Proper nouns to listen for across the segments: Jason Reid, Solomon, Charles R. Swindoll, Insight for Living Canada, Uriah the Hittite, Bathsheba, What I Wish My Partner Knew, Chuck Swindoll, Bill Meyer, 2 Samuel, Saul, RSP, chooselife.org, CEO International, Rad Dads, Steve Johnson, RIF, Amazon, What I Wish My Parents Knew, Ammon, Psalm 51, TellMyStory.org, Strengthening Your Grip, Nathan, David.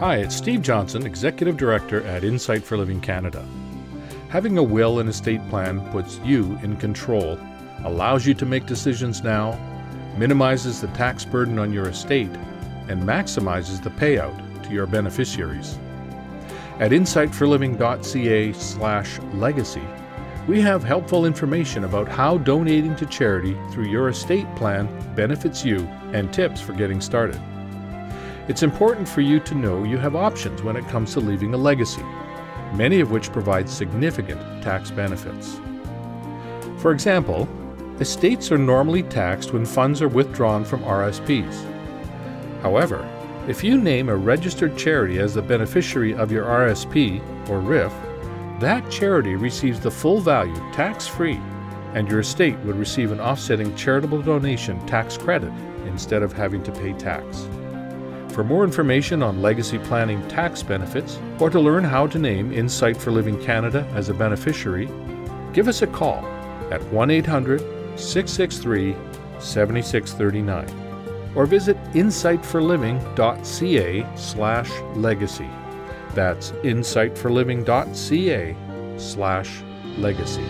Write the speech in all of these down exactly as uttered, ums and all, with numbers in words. Hi, it's Steve Johnson, Executive Director at Insight for Living Canada. Having a will and estate plan puts you in control, allows you to make decisions now, minimizes the tax burden on your estate, and maximizes the payout to your beneficiaries. At insight for living dot c a slash legacy, we have helpful information about how donating to charity through your estate plan benefits you and tips for getting started. It's important for you to know you have options when it comes to leaving a legacy, many of which provide significant tax benefits. For example, estates are normally taxed when funds are withdrawn from R S Ps. However, if you name a registered charity as the beneficiary of your R S P or R I F, that charity receives the full value tax-free, and your estate would receive an offsetting charitable donation tax credit instead of having to pay tax. For more information on legacy planning tax benefits, or to learn how to name Insight for Living Canada as a beneficiary, give us a call at one eight hundred, six six three, seven six three nine or visit insight for living dot c a slash legacy. That's insight for living dot c a slash legacy.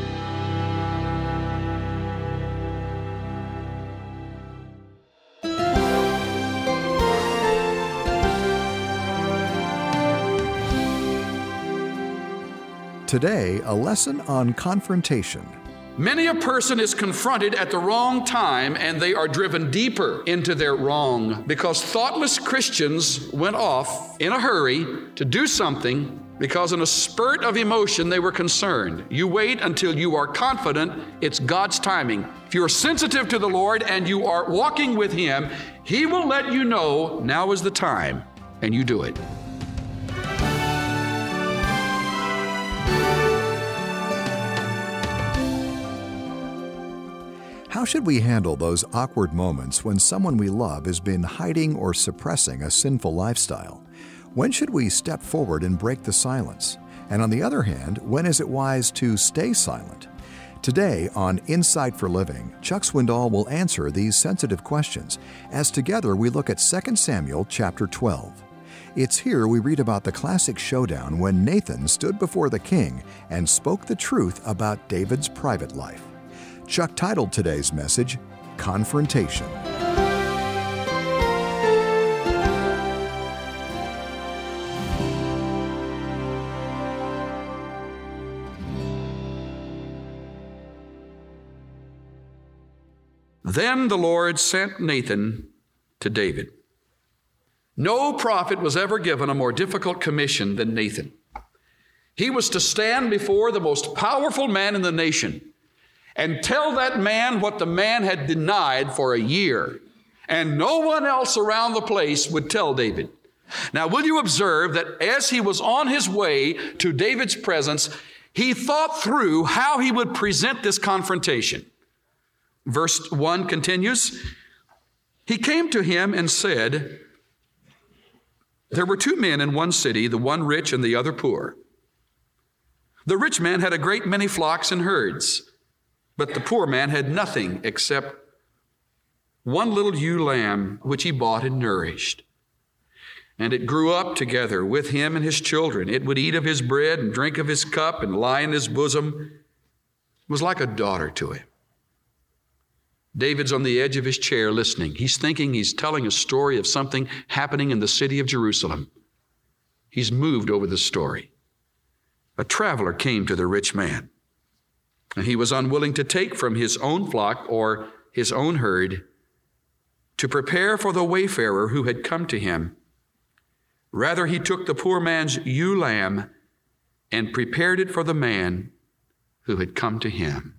Today, a lesson on confrontation. Many a person is confronted at the wrong time and they are driven deeper into their wrong because thoughtless Christians went off in a hurry to do something because in a spurt of emotion they were concerned. You wait until you are confident it's God's timing. If you're sensitive to the Lord and you are walking with Him, He will let you know now is the time, and you do it. How should we handle those awkward moments when someone we love has been hiding or suppressing a sinful lifestyle? When should we step forward and break the silence? And on the other hand, when is it wise to stay silent? Today on Insight for Living, Chuck Swindoll will answer these sensitive questions as together we look at Second Samuel chapter twelve. It's here we read about the classic showdown when Nathan stood before the king and spoke the truth about David's private life. Chuck titled today's message, Confrontation. Then the Lord sent Nathan to David. No prophet was ever given a more difficult commission than Nathan. He was to stand before the most powerful man in the nation and tell that man what the man had denied for a year. And no one else around the place would tell David. Now, will you observe that as he was on his way to David's presence, he thought through how he would present this confrontation. Verse one continues, he came to him and said, there were two men in one city, the one rich and the other poor. The rich man had a great many flocks and herds, but the poor man had nothing except one little ewe lamb, which he bought and nourished. And it grew up together with him and his children. It would eat of his bread and drink of his cup and lie in his bosom. It was like a daughter to him. David's on the edge of his chair listening. He's thinking he's telling a story of something happening in the city of Jerusalem. He's moved over the story. A traveler came to the rich man, and he was unwilling to take from his own flock or his own herd to prepare for the wayfarer who had come to him. Rather, he took the poor man's ewe lamb and prepared it for the man who had come to him.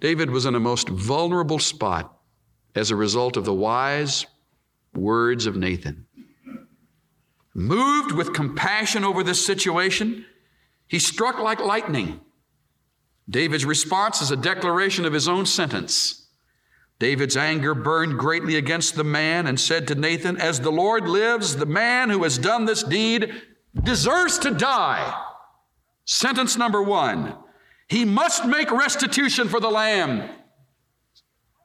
David was in a most vulnerable spot as a result of the wise words of Nathan. Moved with compassion over this situation, he struck like lightning. David's response is a declaration of his own sentence. David's anger burned greatly against the man and said to Nathan, as the Lord lives, the man who has done this deed deserves to die. Sentence number one, he must make restitution for the lamb.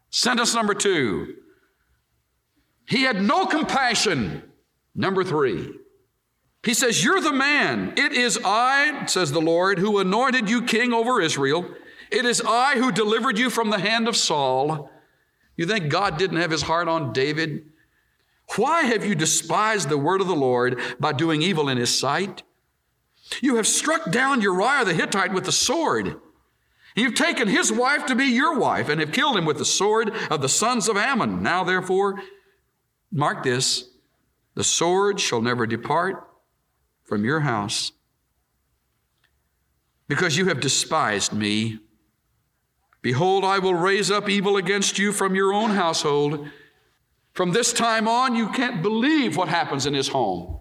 Sentence number two, he had no compassion Number three, he says, you're the man. It is I, says the Lord, who anointed you king over Israel. It is I who delivered you from the hand of Saul. You think God didn't have his heart on David? Why have you despised the word of the Lord by doing evil in his sight? You have struck down Uriah the Hittite with the sword. You've taken his wife to be your wife and have killed him with the sword of the sons of Ammon. Now, therefore, mark this, the sword shall never depart from your house, because you have despised me. Behold, I will raise up evil against you from your own household. From this time on, you can't believe what happens in his home.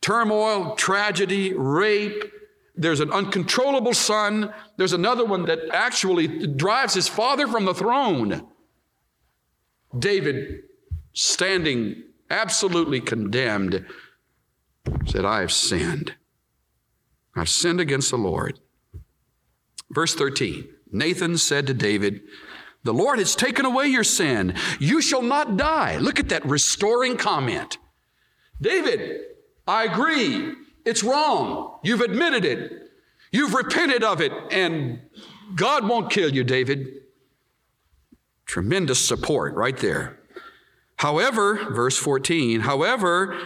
Turmoil, tragedy, rape. There's an uncontrollable son. There's another one that actually drives his father from the throne. David, standing absolutely condemned, said, I have sinned. I've sinned against the Lord. Verse thirteen, Nathan said to David, the Lord has taken away your sin. You shall not die. Look at that restoring comment. David, I agree. It's wrong. You've admitted it. You've repented of it, and God won't kill you, David. Tremendous support right there. However, verse fourteen, however,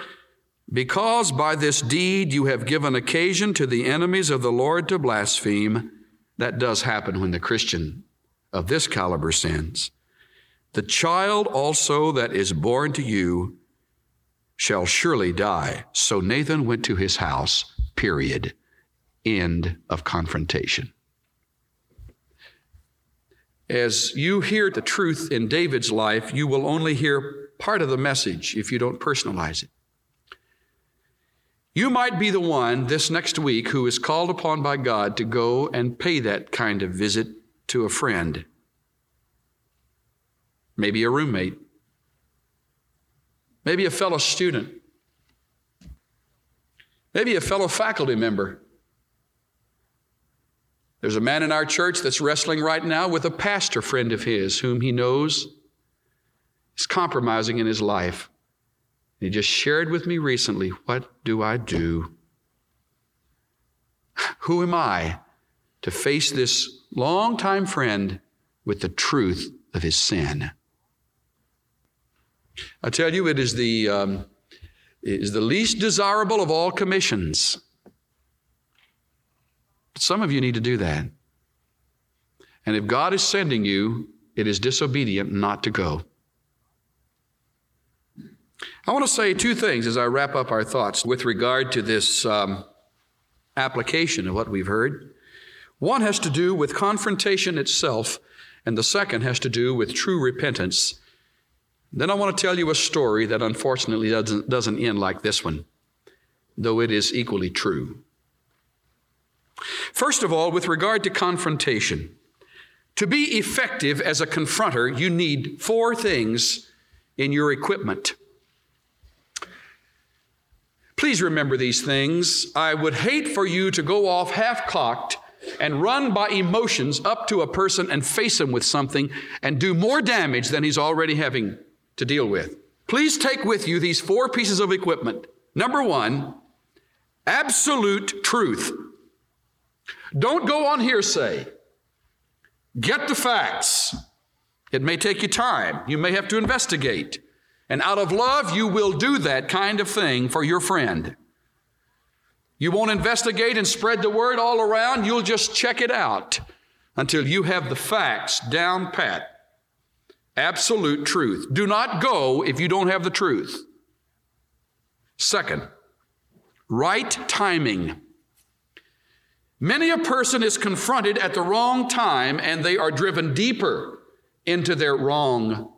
because by this deed you have given occasion to the enemies of the Lord to blaspheme. That does happen when the Christian of this caliber sins. The child also that is born to you shall surely die. So Nathan went to his house, period. End of confrontation. As you hear the truth in David's life, you will only hear part of the message if you don't personalize it. You might be the one this next week who is called upon by God to go and pay that kind of visit to a friend, maybe a roommate, maybe a fellow student, maybe a fellow faculty member. There's a man in our church that's wrestling right now with a pastor friend of his whom he knows is compromising in his life. And he just shared with me recently, what do I do? Who am I to face this longtime friend with the truth of his sin? I tell you, it is the um, it is the least desirable of all commissions. Some of you need to do that. And if God is sending you, it is disobedient not to go. I want to say two things as I wrap up our thoughts with regard to this um, application of what we've heard. One has to do with confrontation itself, and the second has to do with true repentance. Then I want to tell you a story that unfortunately doesn't, doesn't end like this one, though it is equally true. First of all, with regard to confrontation, to be effective as a confronter, you need four things in your equipment. Please remember these things. I would hate for you to go off half-cocked and run by emotions up to a person and face him with something and do more damage than he's already having to deal with. Please take with you these four pieces of equipment. Number one, absolute truth. Don't go on hearsay. Get the facts. It may take you time. You may have to investigate. And out of love, you will do that kind of thing for your friend. You won't investigate and spread the word all around. You'll just check it out until you have the facts down pat. Absolute truth. Do not go if you don't have the truth. Second, right timing. Many a person is confronted at the wrong time and they are driven deeper into their wrong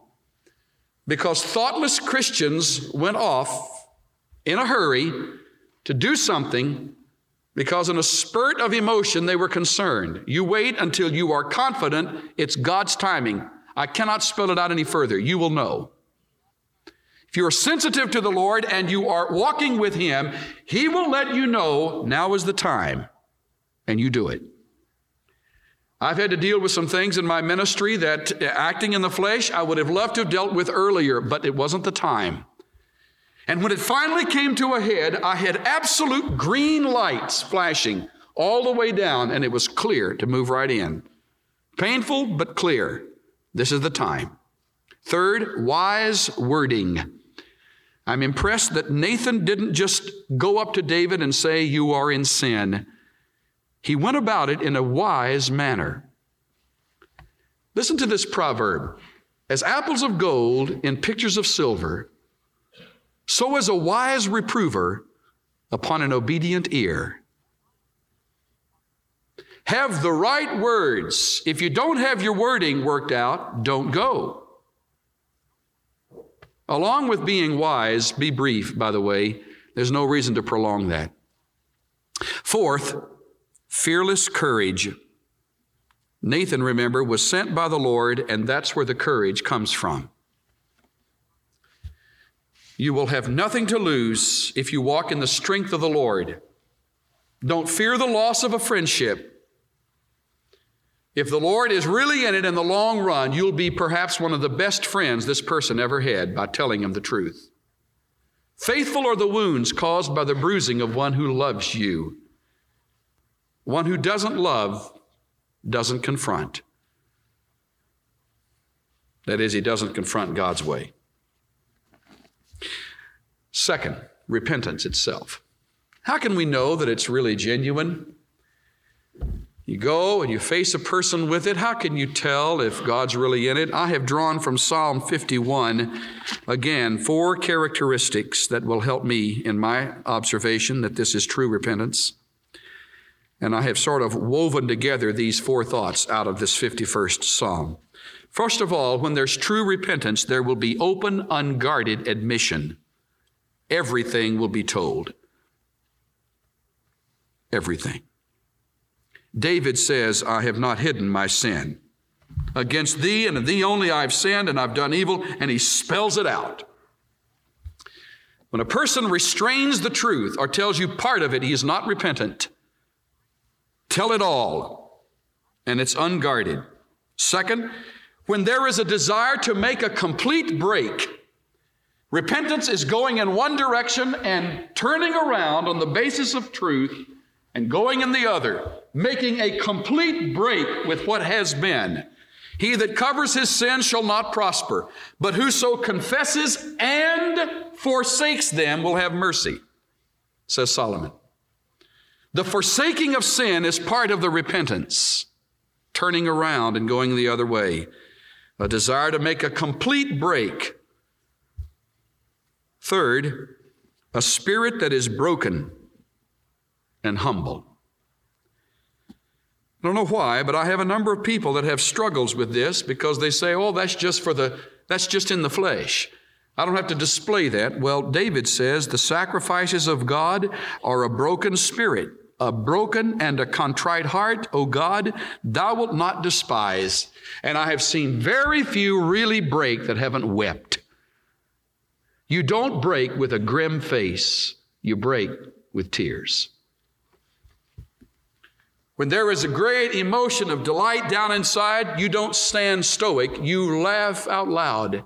because thoughtless Christians went off in a hurry to do something because in a spurt of emotion they were concerned. You wait until you are confident it's God's timing. I cannot spell it out any further. You will know. If you are sensitive to the Lord and you are walking with Him, He will let you know now is the time, and you do it. I've had to deal with some things in my ministry that, acting in the flesh, I would have loved to have dealt with earlier, but it wasn't the time. And when it finally came to a head, I had absolute green lights flashing all the way down, and it was clear to move right in. Painful, but clear. This is the time. Third, wise wording. I'm impressed that Nathan didn't just go up to David and say, "You are in sin." He went about it in a wise manner. Listen to this proverb. As apples of gold in pictures of silver, so is a wise reprover upon an obedient ear. Have the right words. If you don't have your wording worked out, don't go. Along with being wise, be brief, by the way. There's no reason to prolong that. Fourth, fearless courage. Nathan, remember, was sent by the Lord, and that's where the courage comes from. You will have nothing to lose if you walk in the strength of the Lord. Don't fear the loss of a friendship. If the Lord is really in it in the long run, you'll be perhaps one of the best friends this person ever had by telling him the truth. Faithful are the wounds caused by the bruising of one who loves you. One who doesn't love doesn't confront. That is, he doesn't confront God's way. Second, repentance itself. How can we know that it's really genuine? You go and you face a person with it. How can you tell if God's really in it? I have drawn from Psalm fifty-one, again, four characteristics that will help me in my observation that this is true repentance. And I have sort of woven together these four thoughts out of this fifty-first Psalm. First of all, when there's true repentance, there will be open, unguarded admission. Everything will be told. Everything. David says, "I have not hidden my sin. Against thee and thee only I have sinned, and I've done evil," and he spells it out. When a person restrains the truth or tells you part of it, he is not repentant. Tell it all, and it's unguarded. Second, when there is a desire to make a complete break, repentance is going in one direction and turning around on the basis of truth and going in the other, making a complete break with what has been. He that covers his sin shall not prosper, but whoso confesses and forsakes them will have mercy, says Solomon. The forsaking of sin is part of the repentance, turning around and going the other way, a desire to make a complete break. Third, a spirit that is broken and humble. I don't know why, but I have a number of people that have struggles with this because they say, "Oh, that's just for the, that's just in the flesh. I don't have to display that." Well, David says the sacrifices of God are a broken spirit, a broken and a contrite heart, O God, thou wilt not despise. And I have seen very few really break that haven't wept. You don't break with a grim face. You break with tears. When there is a great emotion of delight down inside, you don't stand stoic, you laugh out loud.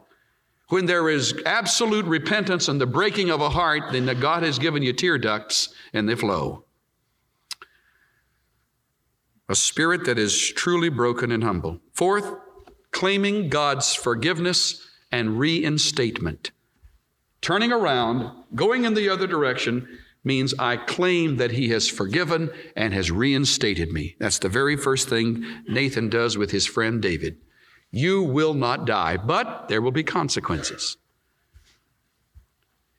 When there is absolute repentance and the breaking of a heart, then God has given you tear ducts and they flow. A spirit that is truly broken and humble. Fourth, claiming God's forgiveness and reinstatement. Turning around, going in the other direction, means I claim that he has forgiven and has reinstated me. That's the very first thing Nathan does with his friend David. You will not die, but there will be consequences.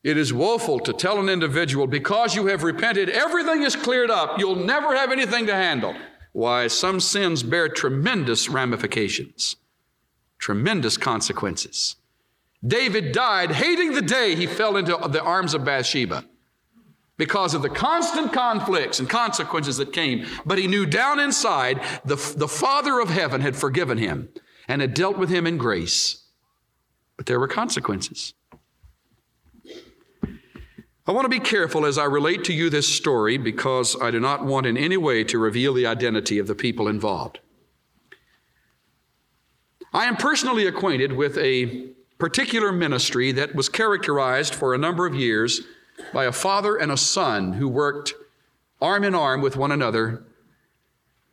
It is woeful to tell an individual, because you have repented, everything is cleared up. You'll never have anything to handle. Why, some sins bear tremendous ramifications, tremendous consequences. David died hating the day he fell into the arms of Bathsheba, because of the constant conflicts and consequences that came. But he knew down inside the, the Father of heaven had forgiven him and had dealt with him in grace. But there were consequences. I want to be careful as I relate to you this story, because I do not want in any way to reveal the identity of the people involved. I am personally acquainted with a particular ministry that was characterized for a number of years by a father and a son who worked arm in arm with one another,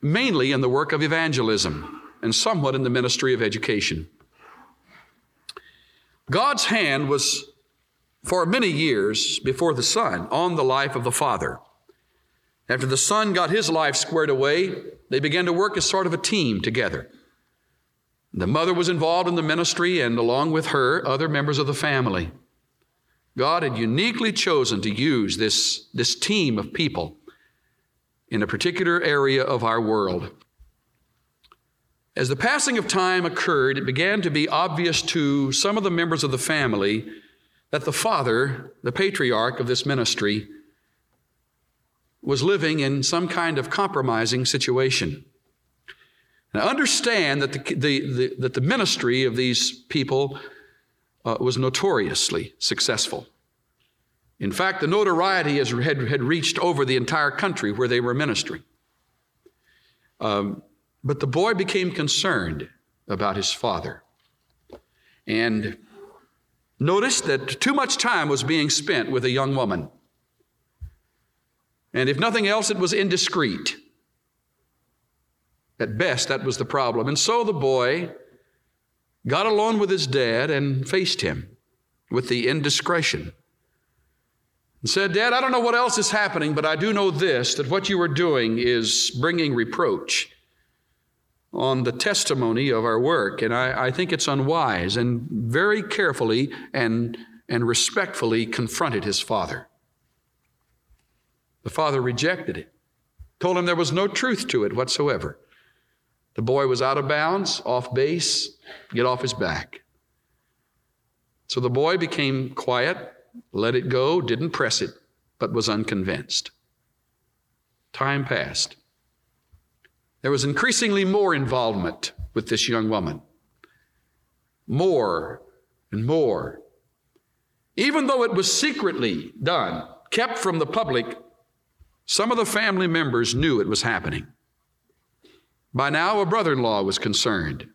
mainly in the work of evangelism and somewhat in the ministry of education. God's hand was for many years before the son on the life of the father. After the son got his life squared away, they began to work as sort of a team together. The mother was involved in the ministry, and along with her, other members of the family. God had uniquely chosen to use this, this team of people in a particular area of our world. As the passing of time occurred, it began to be obvious to some of the members of the family that the father, the patriarch of this ministry, was living in some kind of compromising situation. Now understand that the, the, the, that the ministry of these people Uh, was notoriously successful. In fact, the notoriety has, had, had reached over the entire country where they were ministering. Um, but the boy became concerned about his father and noticed that too much time was being spent with a young woman. And if nothing else, it was indiscreet. At best, that was the problem. And so the boy got alone with his dad and faced him with the indiscretion and said, "Dad, I don't know what else is happening, but I do know this, that what you are doing is bringing reproach on the testimony of our work. And I, I think it's unwise," and very carefully and, and respectfully confronted his father. The father rejected it, told him there was no truth to it whatsoever. The boy was out of bounds, off base, get off his back. So the boy became quiet, let it go, didn't press it, but was unconvinced. Time passed. There was increasingly more involvement with this young woman. More and more. Even though it was secretly done, kept from the public, some of the family members knew it was happening. By now, a brother-in-law was concerned,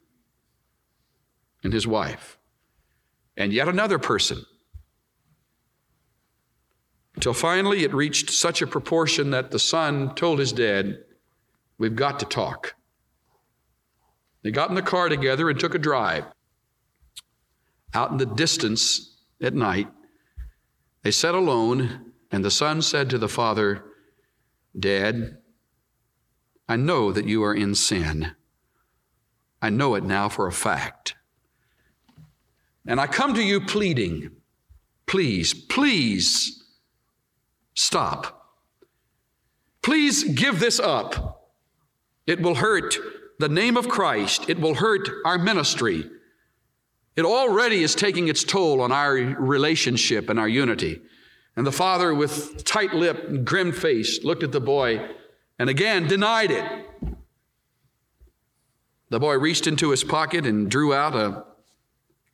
and his wife, and yet another person, until finally it reached such a proportion that the son told his dad, "We've got to talk." They got in the car together and took a drive. Out in the distance at night, they sat alone, and the son said to the father, "Dad, I know that you are in sin. I know it now for a fact. And I come to you pleading, please, please stop. Please give this up. It will hurt the name of Christ. It will hurt our ministry. It already is taking its toll on our relationship and our unity." And the father, with tight lip and grim face, looked at the boy and again denied it. The boy reached into his pocket and drew out a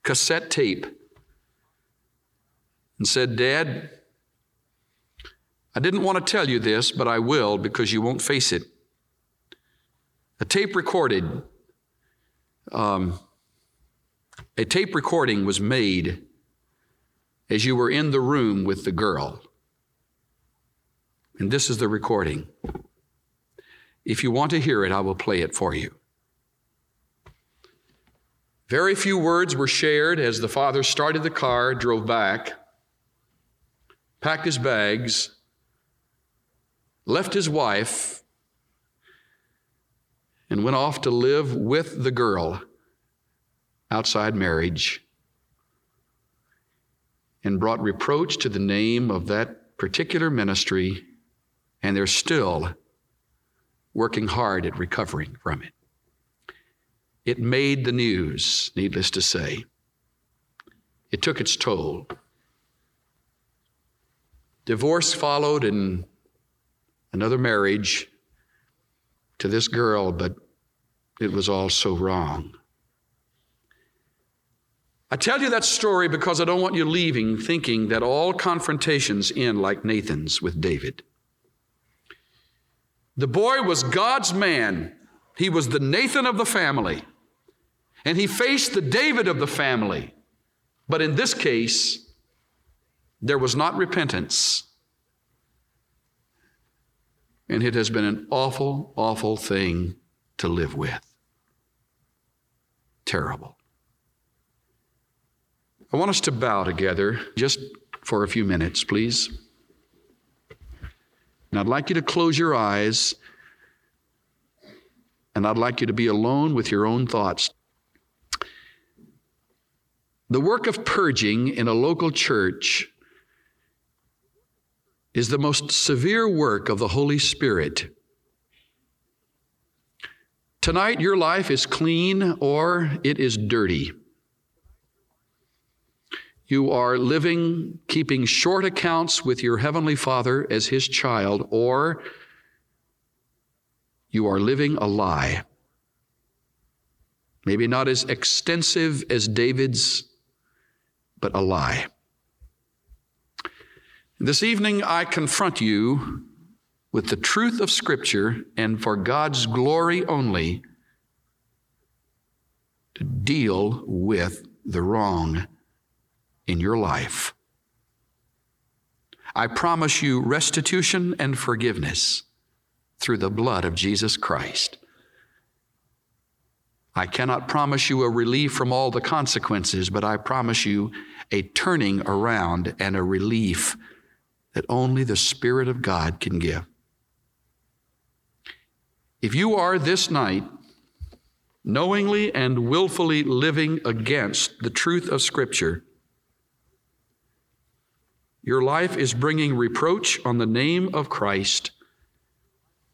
cassette tape and said, "Dad, I didn't want to tell you this, but I will because you won't face it. A tape recorded, um, a tape recording was made as you were in the room with the girl. And this is the recording. If you want to hear it, I will play it for you." Very few words were shared as the father started the car, drove back, packed his bags, left his wife, and went off to live with the girl outside marriage, and brought reproach to the name of that particular ministry, and they're still working hard at recovering from it. It made the news, needless to say. It took its toll. Divorce followed and another marriage to this girl, but it was all so wrong. I tell you that story because I don't want you leaving thinking that all confrontations end like Nathan's with David. The boy was God's man. He was the Nathan of the family. And he faced the David of the family But in this case, there was not repentance. And it has been an awful, awful thing to live with. Terrible. I want us to bow together just for a few minutes, please. And I'd like you to close your eyes, and I'd like you to be alone with your own thoughts. The work of purging in a local church is the most severe work of the Holy Spirit. Tonight, your life is clean or it is dirty. You are living, keeping short accounts with your Heavenly Father as His child, or you are living a lie. Maybe not as extensive as David's, but a lie. This evening, I confront you with the truth of Scripture, and for God's glory only, to deal with the wrong in your life. I promise you restitution and forgiveness through the blood of Jesus Christ. I cannot promise you a relief from all the consequences, but I promise you a turning around and a relief that only the Spirit of God can give. If you are this night knowingly and willfully living against the truth of Scripture, your life is bringing reproach on the name of Christ,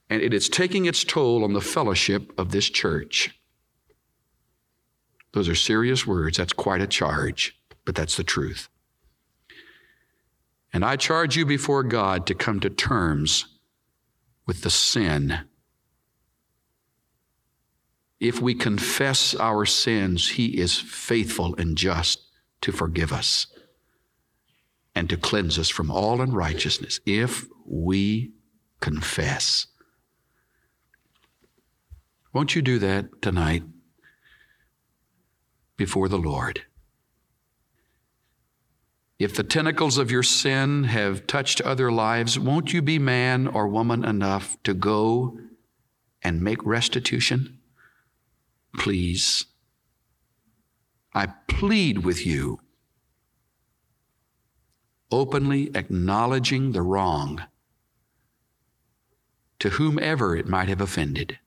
and it is taking its toll on the fellowship of this church. Those are serious words. That's quite a charge, but that's the truth. And I charge you before God to come to terms with the sin. If we confess our sins, He is faithful and just to forgive us and to cleanse us from all unrighteousness, if we confess. Won't you do that tonight before the Lord? If the tentacles of your sin have touched other lives, won't you be man or woman enough to go and make restitution? Please, I plead with you, openly acknowledging the wrong to whomever it might have offended.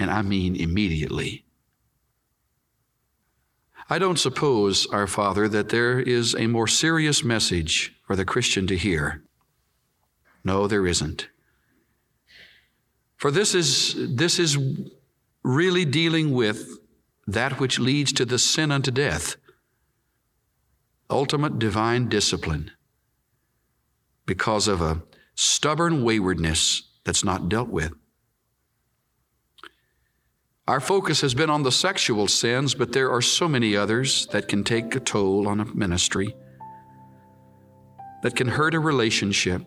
And I mean immediately. I don't suppose, our Father, that there is a more serious message for the Christian to hear. No, there isn't. For this is, this is really dealing with that which leads to the sin unto death. Ultimate divine discipline because of a stubborn waywardness that's not dealt with. Our focus has been on the sexual sins, but there are so many others that can take a toll on a ministry, that can hurt a relationship.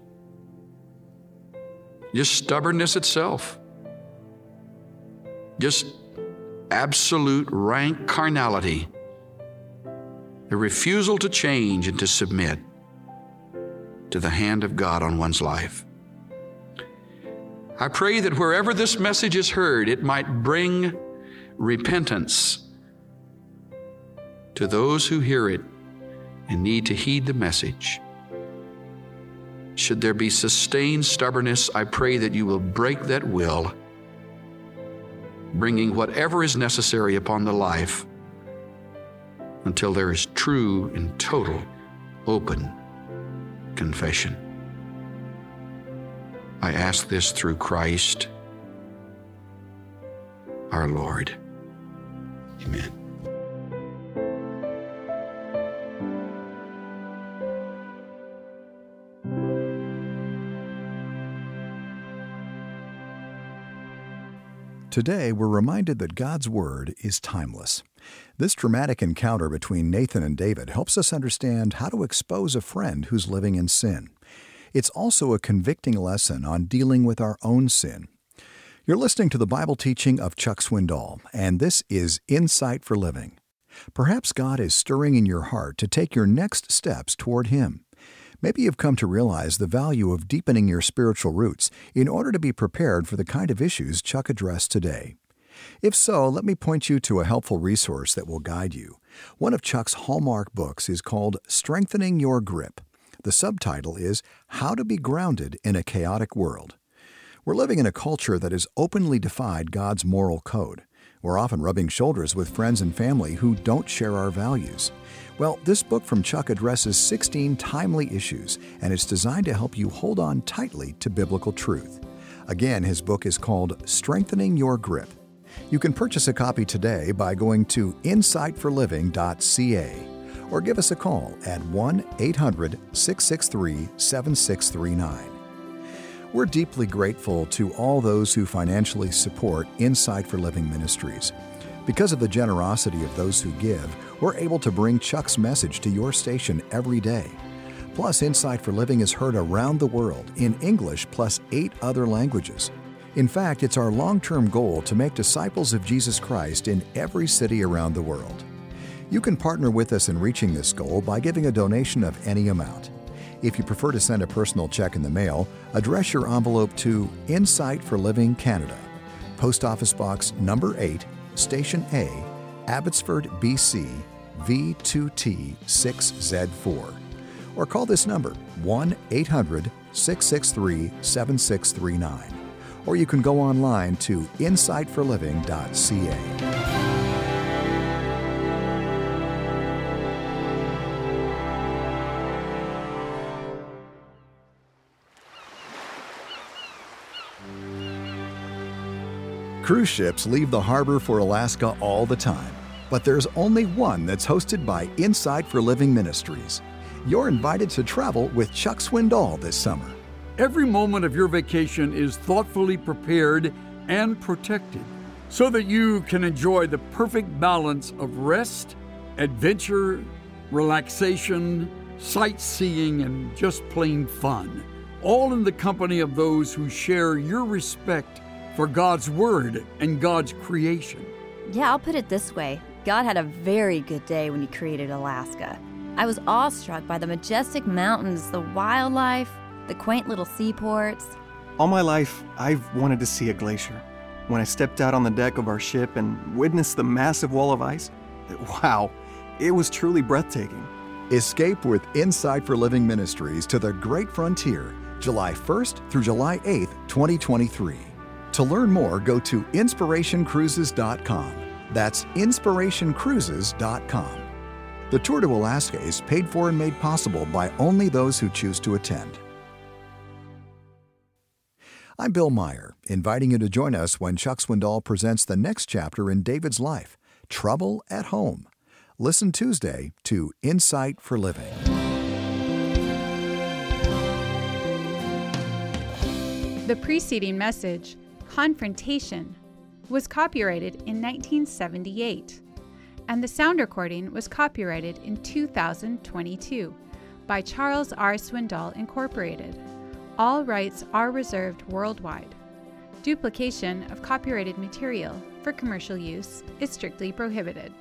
Just stubbornness itself. Just absolute rank carnality. The refusal to change and to submit to the hand of God on one's life. I pray that wherever this message is heard, it might bring repentance to those who hear it and need to heed the message. Should there be sustained stubbornness, I pray that you will break that will, bringing whatever is necessary upon the life until there is true and total open confession. I ask this through Christ, our Lord. Amen. Today, we're reminded that God's Word is timeless. This dramatic encounter between Nathan and David helps us understand how to expose a friend who's living in sin. It's also a convicting lesson on dealing with our own sin. You're listening to the Bible teaching of Chuck Swindoll, and this is Insight for Living. Perhaps God is stirring in your heart to take your next steps toward Him. Maybe you've come to realize the value of deepening your spiritual roots in order to be prepared for the kind of issues Chuck addressed today. If so, let me point you to a helpful resource that will guide you. One of Chuck's hallmark books is called Strengthening Your Grip. The subtitle is How to Be Grounded in a Chaotic World. We're living in a culture that has openly defied God's moral code. We're often rubbing shoulders with friends and family who don't share our values. Well, this book from Chuck addresses sixteen timely issues, and it's designed to help you hold on tightly to biblical truth. Again, his book is called Strengthening Your Grip. You can purchase a copy today by going to insight for living dot c a or give us a call at one eight hundred, six six three, seven six three nine. We're deeply grateful to all those who financially support Insight for Living Ministries. Because of the generosity of those who give, we're able to bring Chuck's message to your station every day. Plus, Insight for Living is heard around the world in English plus eight other languages. In fact, it's our long-term goal to make disciples of Jesus Christ in every city around the world. You can partner with us in reaching this goal by giving a donation of any amount. If you prefer to send a personal check in the mail, address your envelope to Insight for Living Canada, Post Office Box Number eight, Station A, Abbotsford, B C, V two T six Z four. Or call this number, one eight hundred, six six three, seven six three nine. Or you can go online to insight for living dot c a. Cruise ships leave the harbor for Alaska all the time, but there's only one that's hosted by Insight for Living Ministries. You're invited to travel with Chuck Swindoll this summer. Every moment of your vacation is thoughtfully prepared and protected so that you can enjoy the perfect balance of rest, adventure, relaxation, sightseeing, and just plain fun, all in the company of those who share your respect for God's Word and God's creation. Yeah, I'll put it this way. God had a very good day when He created Alaska. I was awestruck by the majestic mountains, the wildlife, the quaint little seaports. All my life, I've wanted to see a glacier. When I stepped out on the deck of our ship and witnessed the massive wall of ice, wow, it was truly breathtaking. Escape with Insight for Living Ministries to the Great Frontier, July first through July eighth, twenty twenty-three. To learn more, go to inspiration cruises dot com. That's inspiration cruises dot com. The tour to Alaska is paid for and made possible by only those who choose to attend. I'm Bill Meyer, inviting you to join us when Chuck Swindoll presents the next chapter in David's life, Trouble at Home. Listen Tuesday to Insight for Living. The preceding message, Confrontation, was copyrighted in nineteen seventy-eight, and the sound recording was copyrighted in two thousand twenty-two by Charles R. Swindoll, Incorporated. All rights are reserved worldwide. Duplication of copyrighted material for commercial use is strictly prohibited.